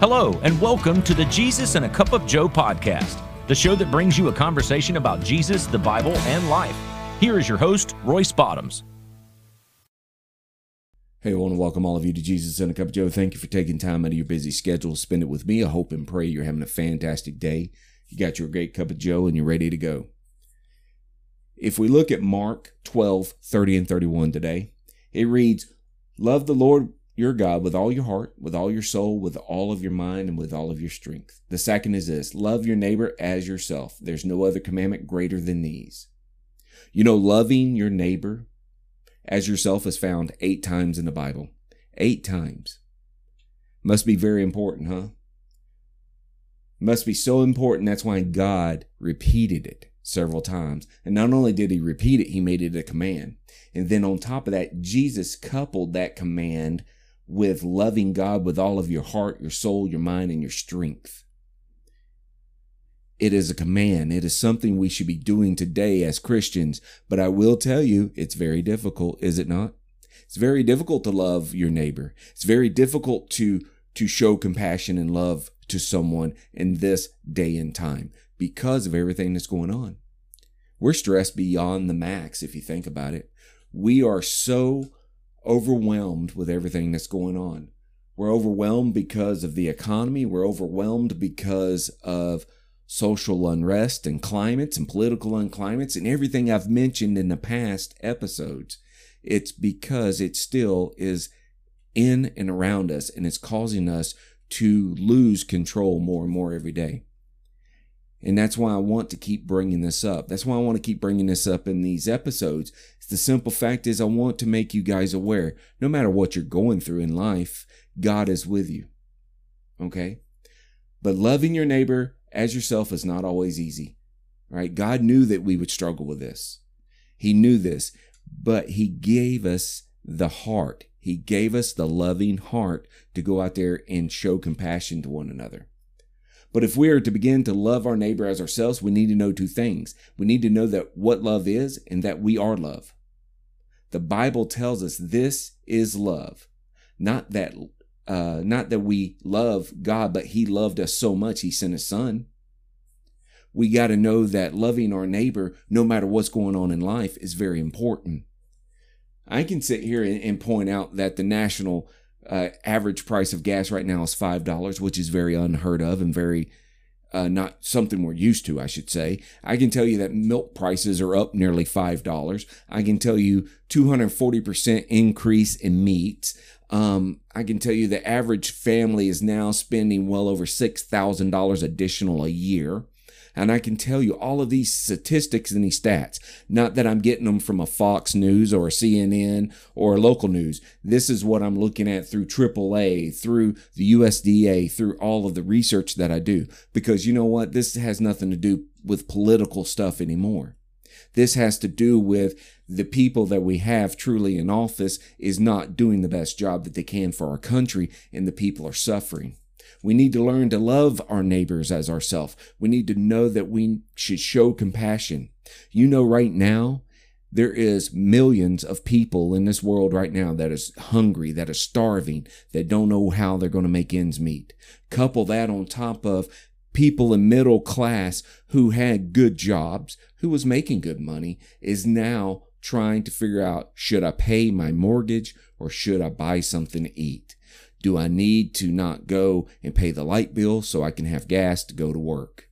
Hello, and welcome to the Jesus and a Cup of Joe podcast, the show that brings you a conversation about Jesus, the Bible, and life. Here is your host, Royce Bottoms. Hey, I want to welcome all of you to Jesus and a Cup of Joe. Thank you for taking time out of your busy schedule to spend it with me. I hope and pray you're having a fantastic day. You got your great cup of Joe, and you're ready to go. If we look at Mark 12:30 and 31 today, it reads, "Love the Lord your God with all your heart, with all your soul, with all of your mind, and with all of your strength." The second is this: love your neighbor as yourself. There's no other commandment greater than these. You know, loving your neighbor as yourself is found 8 times in the Bible. 8 times. Must be very important, huh? Must be so important. That's why God repeated it several times. And not only did he repeat it, he made it a command. And then on top of that, Jesus coupled that command with loving God with all of your heart, your soul, your mind, and your strength. It is a command. It is something we should be doing today as Christians. But I will tell you, it's very difficult, is it not? It's very difficult to love your neighbor. It's very difficult to show compassion and love to someone in this day and time, because of everything that's going on. We're stressed beyond the max, if you think about it. We are so overwhelmed with everything that's going on. We're overwhelmed because of the economy. We're overwhelmed because of social unrest and climates and political unclimates and everything I've mentioned in the past episodes. It's because it still is in and around us, and it's causing us to lose control more and more every day. And that's why I want to keep bringing this up. That's why I want to keep bringing this up in these episodes. The simple fact is, I want to make you guys aware, no matter what you're going through in life, God is with you. Okay? But loving your neighbor as yourself is not always easy. Right? God knew that we would struggle with this. He knew this. But he gave us the heart. He gave us the loving heart to go out there and show compassion to one another. But if we are to begin to love our neighbor as ourselves, we need to know 2 things. We need to know that what love is and that we are love. The Bible tells us this is love. Not that we love God, but he loved us so much he sent his son. We got to know that loving our neighbor, no matter what's going on in life, is very important. I can sit here and point out that the national average price of gas right now is $5, which is very unheard of and very not something we're used to, I should say. I can tell you that milk prices are up nearly $5. I can tell you 240% increase in meat. I can tell you the average family is now spending well over $6,000 additional a year. And I can tell you all of these statistics and these stats. Not that I'm getting them from a Fox News or a CNN or a local news. This is what I'm looking at through AAA, through the USDA, through all of the research that I do. Because you know what? This has nothing to do with political stuff anymore. This has to do with the people that we have truly in office is not doing the best job that they can for our country, and the people are suffering. We need to learn to love our neighbors as ourselves. We need to know that we should show compassion. You know, right now, there is millions of people in this world right now that is hungry, that is starving, that don't know how they're going to make ends meet. Couple that on top of people in middle class who had good jobs, who was making good money, is now trying to figure out, should I pay my mortgage or should I buy something to eat? Do I need to not go and pay the light bill so I can have gas to go to work?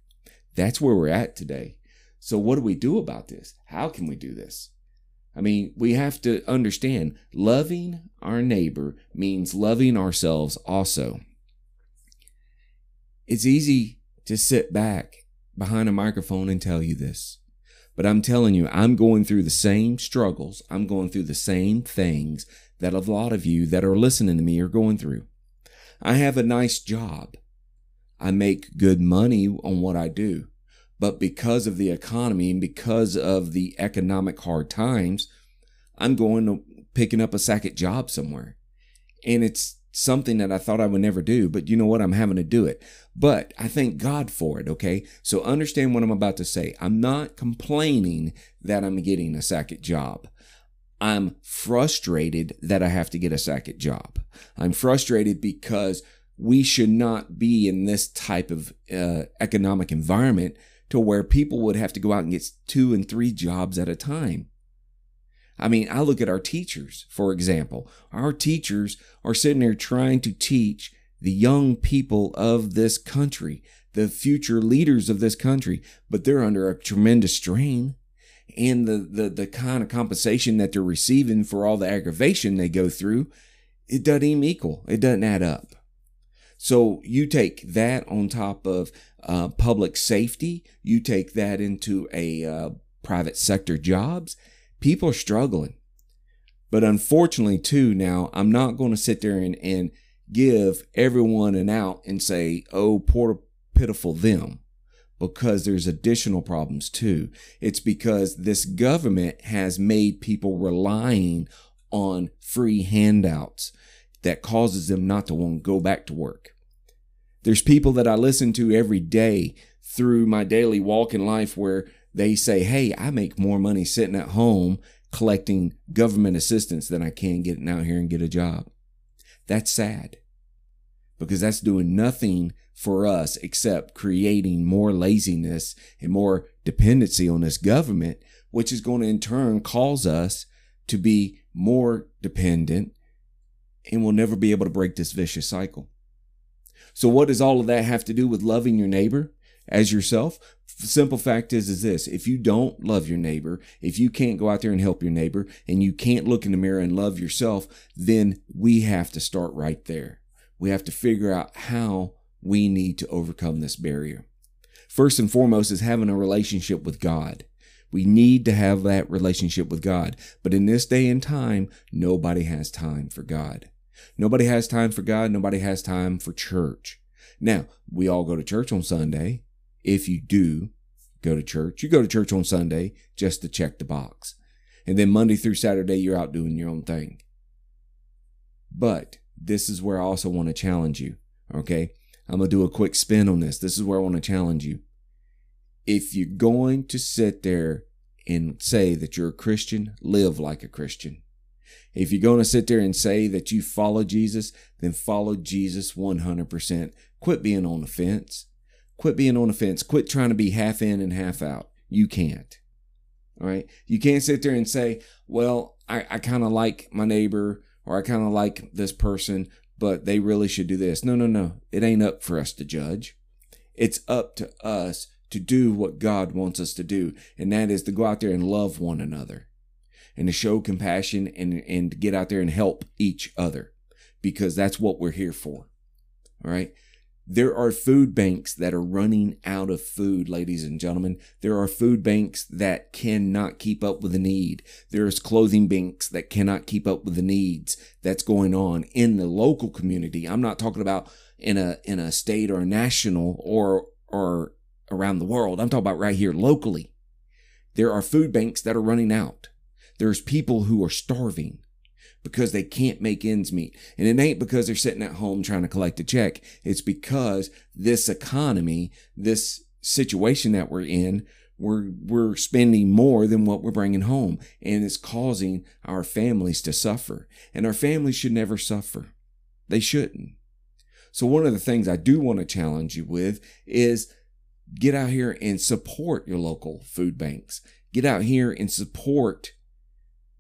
That's where we're at today. So what do we do about this? How can we do this? I mean, we have to understand loving our neighbor means loving ourselves also. It's easy to sit back behind a microphone and tell you this. But I'm telling you, I'm going through the same struggles. I'm going through the same things that a lot of you that are listening to me are going through. I have a nice job. I make good money on what I do. But because of the economy and because of the economic hard times, I'm going to picking up a second job somewhere. And it's something that I thought I would never do, but you know what? I'm having to do it. But I thank God for it, okay? So understand what I'm about to say. I'm not complaining that I'm getting a second job. I'm frustrated that I have to get a second job. I'm frustrated because we should not be in this type of economic environment to where people would have to go out and get 2 and 3 jobs at a time. I mean, I look at our teachers, for example. Our teachers are sitting there trying to teach the young people of this country, the future leaders of this country, but they're under a tremendous strain. And the kind of compensation that they're receiving for all the aggravation they go through, it doesn't even equal. It doesn't add up. So you take that on top of public safety. You take that into a private sector jobs. People are struggling. But unfortunately, too, now, I'm not going to sit there and give everyone an out and say, oh, poor pitiful them. Because there's additional problems too. It's because this government has made people relying on free handouts that causes them not to want to go back to work. There's people that I listen to every day through my daily walk in life where they say, hey, I make more money sitting at home collecting government assistance than I can getting out here and get a job. That's sad. Because that's doing nothing for us except creating more laziness and more dependency on this government, which is going to in turn cause us to be more dependent, and we'll never be able to break this vicious cycle. So what does all of that have to do with loving your neighbor as yourself? The simple fact is this: if you don't love your neighbor, if you can't go out there and help your neighbor, and you can't look in the mirror and love yourself, then we have to start right there. We have to figure out how we need to overcome this barrier. First and foremost is having a relationship with God. We need to have that relationship with God. But in this day and time, nobody has time for God. Nobody has time for God. Nobody has time for church. Now, we all go to church on Sunday. If you do go to church, you go to church on Sunday just to check the box. And then Monday through Saturday, you're out doing your own thing. But this is where I also want to challenge you, okay? I'm going to do a quick spin on this. This is where I want to challenge you. If you're going to sit there and say that you're a Christian, live like a Christian. If you're going to sit there and say that you follow Jesus, then follow Jesus 100%. Quit being on the fence. Quit being on the fence. Quit trying to be half in and half out. You can't. All right? You can't sit there and say, well, I kind of like my neighbor, or I kind of like this person, but they really should do this. No. It ain't up for us to judge. It's up to us to do what God wants us to do. And that is to go out there and love one another and to show compassion and to get out there and help each other, because that's what we're here for. All right. There are food banks that are running out of food, ladies and gentlemen. There are food banks that cannot keep up with the need. There's clothing banks that cannot keep up with the needs that's going on in the local community. I'm not talking about in a state or a national or around the world. I'm talking about right here locally. There are food banks that are running out. There's people who are starving because they can't make ends meet. And it ain't because they're sitting at home trying to collect a check. It's because this economy, this situation that we're in, we're spending more than what we're bringing home. And it's causing our families to suffer. And our families should never suffer. They shouldn't. So one of the things I do want to challenge you with is get out here and support your local food banks. Get out here and support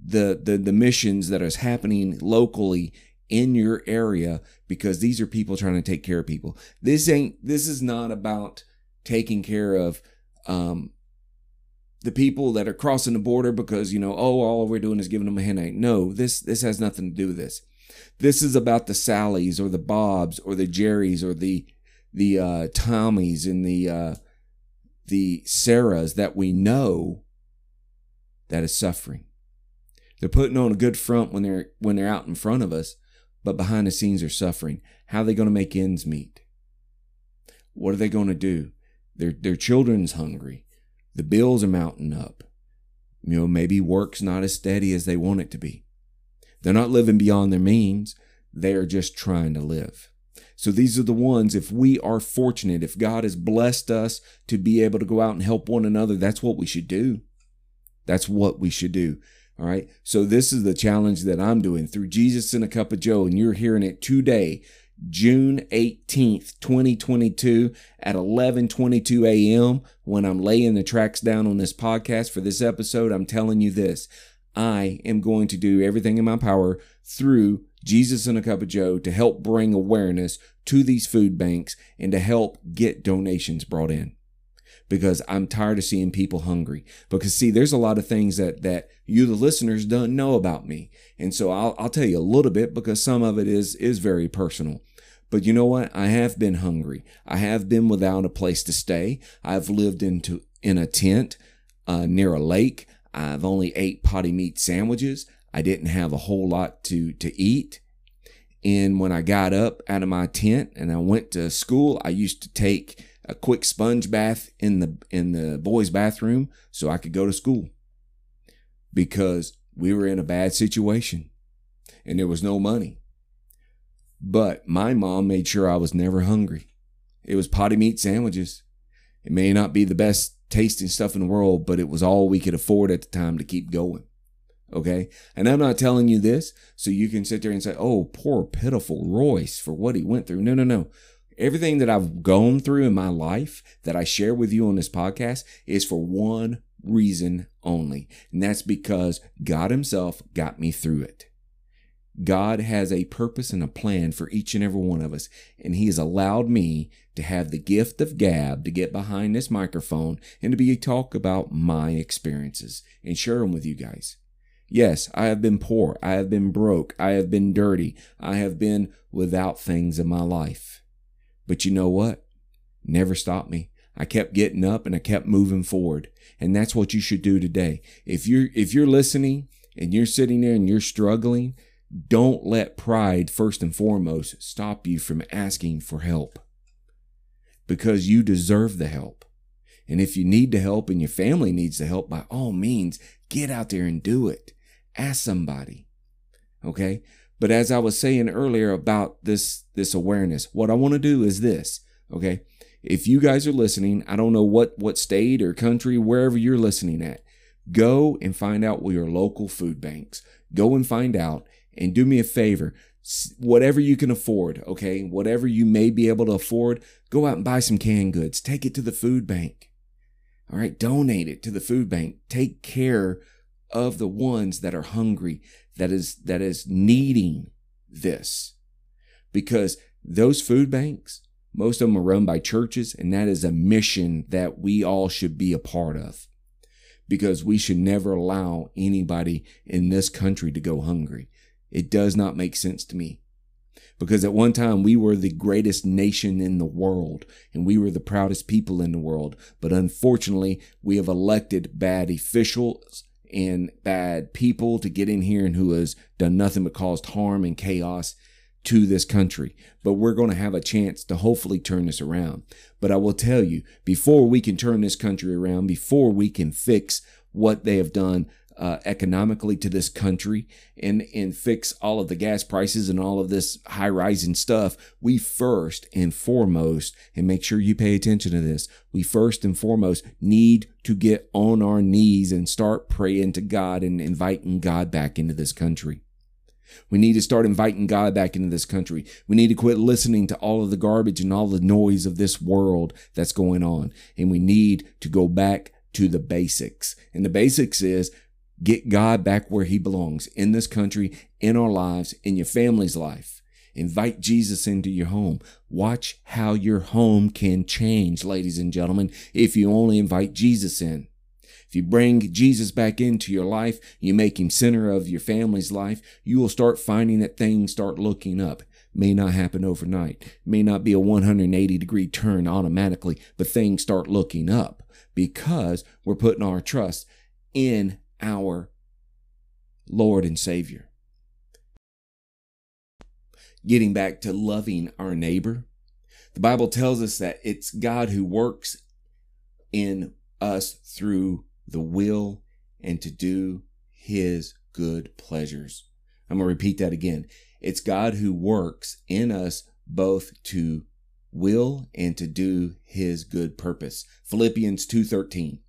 the missions that is happening locally in your area, because these are people trying to take care of people. This is not about taking care of the people that are crossing the border because, you know, oh, all we're doing is giving them a headache. No, this has nothing to do with this. This is about the Sallys or the Bobs or the Jerrys or the Tommies and the Sarahs that we know that is suffering. They're putting on a good front when they're out in front of us, but behind the scenes are suffering. How are they going to make ends meet? What are they going to do? Their children's hungry. The bills are mounting up. You know, maybe work's not as steady as they want it to be. They're not living beyond their means. They are just trying to live. So these are the ones, if we are fortunate, if God has blessed us to be able to go out and help one another, that's what we should do. That's what we should do. All right. So this is the challenge that I'm doing through Jesus and a Cup of Joe, and you're hearing it today. June 18th, 2022 at 11:22 a.m. when I'm laying the tracks down on this podcast for this episode, I'm telling you this. I am going to do everything in my power through Jesus and a Cup of Joe to help bring awareness to these food banks and to help get donations brought in. Because I'm tired of seeing people hungry. Because see, there's a lot of things that you, the listeners, don't know about me. And so I'll tell you a little bit because some of it is very personal. But you know what? I have been hungry. I have been without a place to stay. I've lived in a tent near a lake. I've only ate potty meat sandwiches. I didn't have a whole lot to eat. And when I got up out of my tent and I went to school, I used to take a quick sponge bath in the boys' bathroom so I could go to school because we were in a bad situation and there was no money. But my mom made sure I was never hungry. It was potty meat sandwiches. It may not be the best tasting stuff in the world, but it was all we could afford at the time to keep going. Okay. And I'm not telling you this so you can sit there and say, oh, poor pitiful Royce for what he went through. No. Everything that I've gone through in my life that I share with you on this podcast is for one reason only. And that's because God himself got me through it. God has a purpose and a plan for each and every one of us. And he has allowed me to have the gift of gab to get behind this microphone and to be talk about my experiences and share them with you guys. Yes, I have been poor. I have been broke. I have been dirty. I have been without things in my life. But you know what? Never stopped me. I kept getting up and I kept moving forward. And that's what you should do today. If you're listening and you're sitting there and you're struggling, don't let pride, first and foremost, stop you from asking for help. Because you deserve the help. And if you need the help and your family needs the help, by all means, get out there and do it. Ask somebody. Okay? But as I was saying earlier about this awareness, what I want to do is this, okay? If you guys are listening, I don't know what state or country, wherever you're listening at, go and find out where your local food banks. Go and find out and do me a favor. Whatever you can afford, okay? Whatever you may be able to afford, go out and buy some canned goods. Take it to the food bank, all right? Donate it to the food bank. Take care of the ones that are hungry, that is needing this, because those food banks, most of them are run by churches, and that is a mission that we all should be a part of, because we should never allow anybody in this country to go hungry. It does not make sense to me, because at one time we were the greatest nation in the world and we were the proudest people in the world, but unfortunately we have elected bad officials and bad people to get in here and who has done nothing but caused harm and chaos to this country. But we're going to have a chance to hopefully turn this around. But I will tell you, before we can turn this country around, before we can fix what they have done economically to this country and fix all of the gas prices and all of this high rising stuff, we first and foremost, and make sure you pay attention to this, we first and foremost need to get on our knees and start praying to God and inviting God back into this country. We need to start inviting God back into this country. We need to quit listening to all of the garbage and all the noise of this world that's going on. And we need to go back to the basics. And the basics is, get God back where he belongs, in this country, in our lives, in your family's life. Invite Jesus into your home. Watch how your home can change, ladies and gentlemen, if you only invite Jesus in. If you bring Jesus back into your life, you make him center of your family's life, you will start finding that things start looking up. May not happen overnight. May not be a 180-degree turn automatically, but things start looking up because we're putting our trust in our Lord and Savior. Getting back to loving our neighbor, the Bible tells us that it's God who works in us through the will and to do his good pleasures. I'm going to repeat that again. It's God who works in us both to will and to do his good purpose. Philippians 2:13.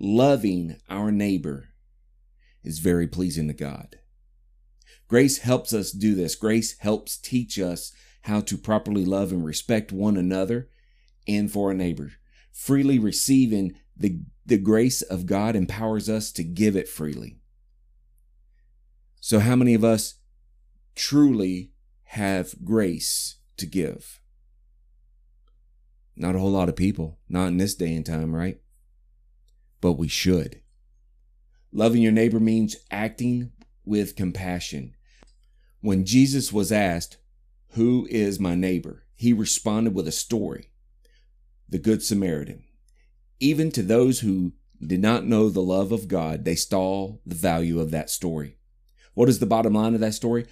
Loving our neighbor is very pleasing to God. Grace helps us do this. Grace helps teach us how to properly love and respect one another and for our neighbor. Freely receiving the grace of God empowers us to give it freely. So how many of us truly have grace to give? Not a whole lot of people, not in this day and time, right? But we should. Loving your neighbor means acting with compassion. When Jesus was asked, "Who is my neighbor?" he responded with a story, the Good Samaritan. Even to those who did not know the love of God, they saw the value of that story. What is the bottom line of that story?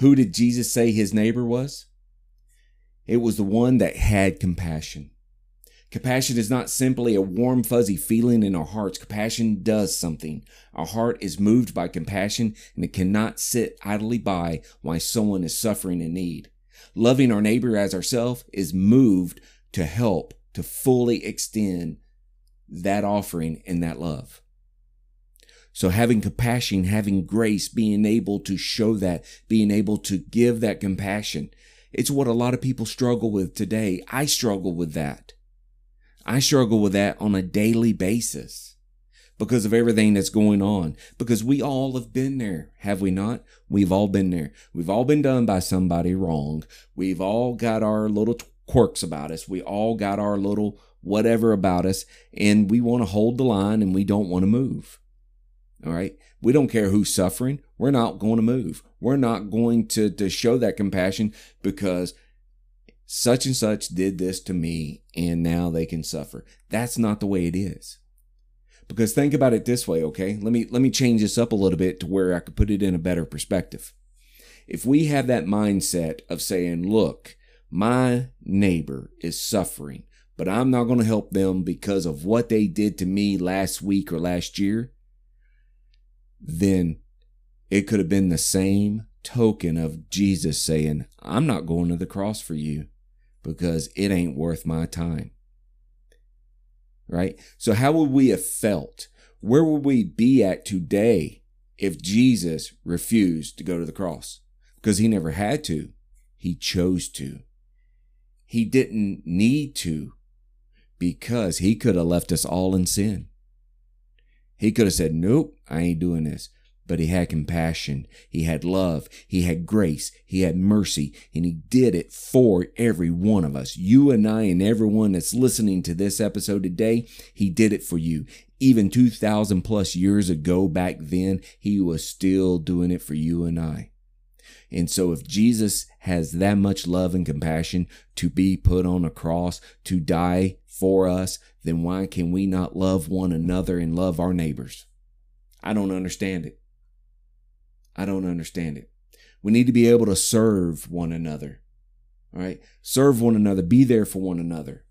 Who did Jesus say his neighbor was? It was the one that had compassion. Compassion is not simply a warm, fuzzy feeling in our hearts. Compassion does something. Our heart is moved by compassion, and it cannot sit idly by while someone is suffering in need. Loving our neighbor as ourselves is moved to help, to fully extend that offering and that love. So having compassion, having grace, being able to show that, being able to give that compassion, it's what a lot of people struggle with today. I struggle with that. I struggle with that on a daily basis because of everything that's going on, because we all have been there, have we not? We've all been there. We've all been done by somebody wrong. We've all got our little quirks about us. We all got our little whatever about us, and we want to hold the line and we don't want to move. All right. We don't care who's suffering. We're not going to move. We're not going to show that compassion because such and such did this to me and now they can suffer. That's not the way it is. Because think about it this way, okay? Let me change this up a little bit to where I could put it in a better perspective. If we have that mindset of saying, look, my neighbor is suffering, but I'm not going to help them because of what they did to me last week or last year, then it could have been the same token of Jesus saying, I'm not going to the cross for you because it ain't worth my time. Right? So how would we have felt? Where would we be at today if Jesus refused to go to the cross? Because he never had to. He chose to. He didn't need to, because he could have left us all in sin. He could have said, nope, I ain't doing this. But he had compassion. He had love. He had grace. He had mercy. And he did it for every one of us. You and I and everyone that's listening to this episode today, he did it for you. Even 2,000 plus years ago back then, he was still doing it for you and I. And so if Jesus has that much love and compassion to be put on a cross, to die for us, then why can we not love one another and love our neighbors? I don't understand it. I don't understand it. We need to be able to serve one another. All right? Serve one another. Be there for one another.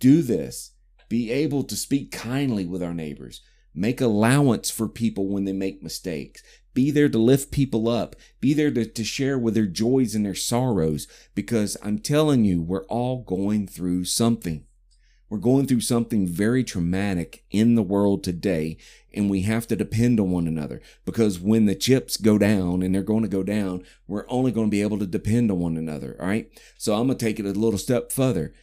Do this. Be able to speak kindly with our neighbors. Make allowance for people when they make mistakes. Be there to lift people up. Be there to share with their joys and their sorrows. Because I'm telling you, we're all going through something. We're going through something very traumatic in the world today, and we have to depend on one another, because when the chips go down, and they're going to go down, we're only going to be able to depend on one another, all right? So I'm going to take it a little step further.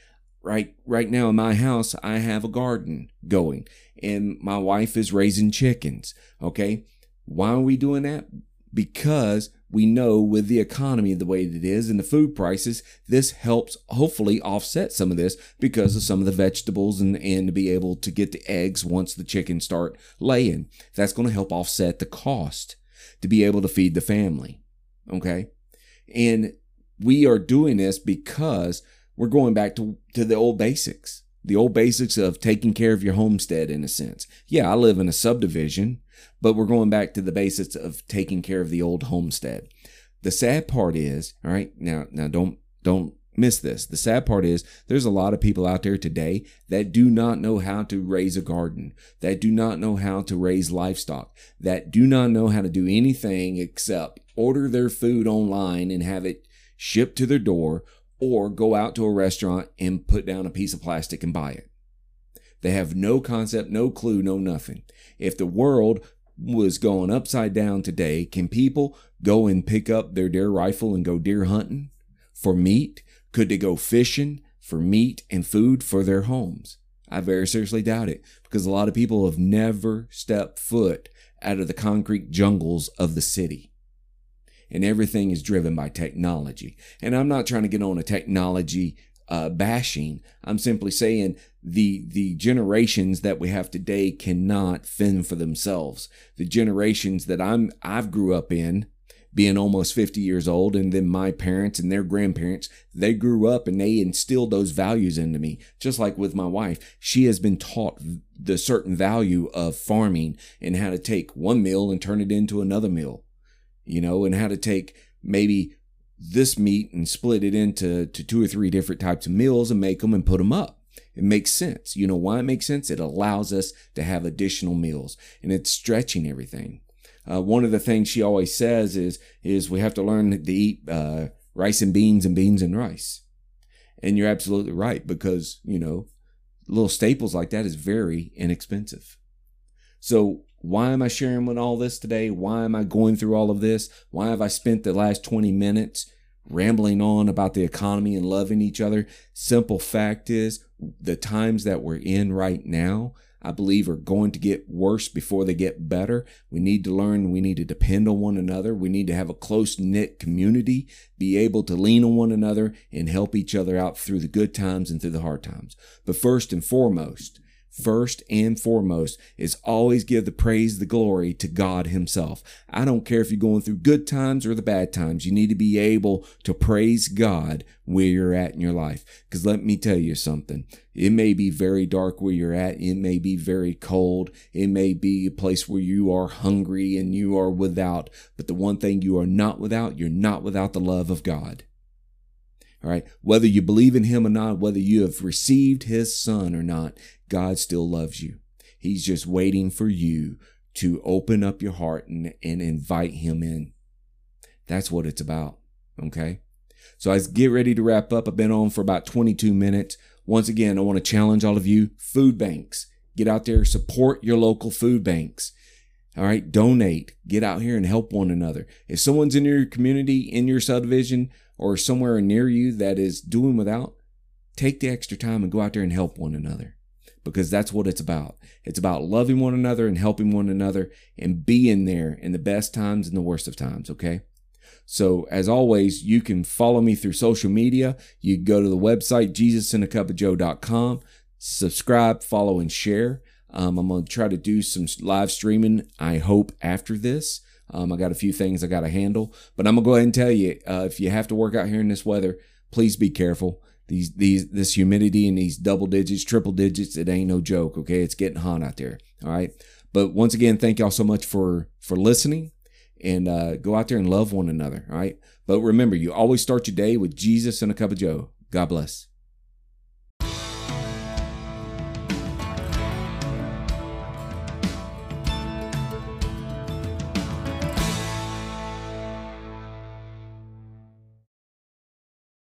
Right now in my house, I have a garden going, and my wife is raising chickens, okay? Why are we doing that? Because we know with the economy the way it is and the food prices, this helps hopefully offset some of this because of some of the vegetables and to be able to get the eggs once the chickens start laying. That's going to help offset the cost to be able to feed the family. Okay. And we are doing this because we're going back to the old basics. The old basics of taking care of your homestead in a sense. Yeah, I live in a subdivision, but we're going back to the basics of taking care of the old homestead. The sad part is, all right, now don't miss this. The sad part is there's a lot of people out there today that do not know how to raise a garden, that do not know how to raise livestock, that do not know how to do anything except order their food online and have it shipped to their door, or go out to a restaurant and put down a piece of plastic and buy it. They have no concept, no clue, no nothing. If the world was going upside down today, can people go and pick up their deer rifle and go deer hunting? for meat? Could they go fishing for meat and food for their homes? I very seriously doubt it, because a lot of people have never stepped foot out of the concrete jungles of the city. And everything is driven by technology. And I'm not trying to get on a technology bashing. I'm simply saying the generations that we have today cannot fend for themselves. The generations that I've grew up in, being almost 50 years old, and then my parents and their grandparents, they grew up and they instilled those values into me. Just like with my wife, she has been taught the certain value of farming and how to take one meal and turn it into another meal, you know, and how to take maybe this meat and split it into 2 or 3 different types of meals and make them and put them up. It makes sense. You know why it makes sense? It allows us to have additional meals, and it's stretching everything. One of the things she always says is we have to learn to eat rice and beans and beans and rice. And you're absolutely right, because, you know, little staples like that is very inexpensive. So why am I sharing with all this today? Why am I going through all of this? Why have I spent the last 20 minutes rambling on about the economy and loving each other? Simple fact is, the times that we're in right now, I believe, are going to get worse before they get better. We need to learn. We need to depend on one another. We need to have a close-knit community, be able to lean on one another and help each other out through the good times and through the hard times. But first and foremost is always give the praise, the glory to God himself. I don't care if you're going through good times or the bad times. You need to be able to praise God where you're at in your life. Because let me tell you something. It may be very dark where you're at. It may be very cold. It may be a place where you are hungry and you are without. But the one thing you are not without, you're not without the love of God. All right. Whether you believe in him or not, whether you have received his son or not, God still loves you. He's just waiting for you to open up your heart and invite him in. That's what it's about. Okay. So I get ready to wrap up. I've been on for about 22 minutes. Once again, I want to challenge all of you. Food banks. Get out there. Support your local food banks. All right. Donate. Get out here and help one another. If someone's in your community, in your subdivision, or somewhere near you that is doing without, take the extra time and go out there and help one another, because that's what it's about. It's about loving one another and helping one another and being there in the best times and the worst of times. Okay. So as always, you can follow me through social media. You can go to the website, JesusandACupOfJoe.com, subscribe, follow, and share. I'm going to try to do some live streaming, I hope, after this. I got a few things I got to handle, but I'm gonna go ahead and tell you, if you have to work out here in this weather, please be careful. This humidity and these double digits, triple digits, it ain't no joke. Okay. It's getting hot out there. All right. But once again, thank y'all so much for listening, and go out there and love one another. All right. But remember, you always start your day with Jesus and a cup of Joe. God bless.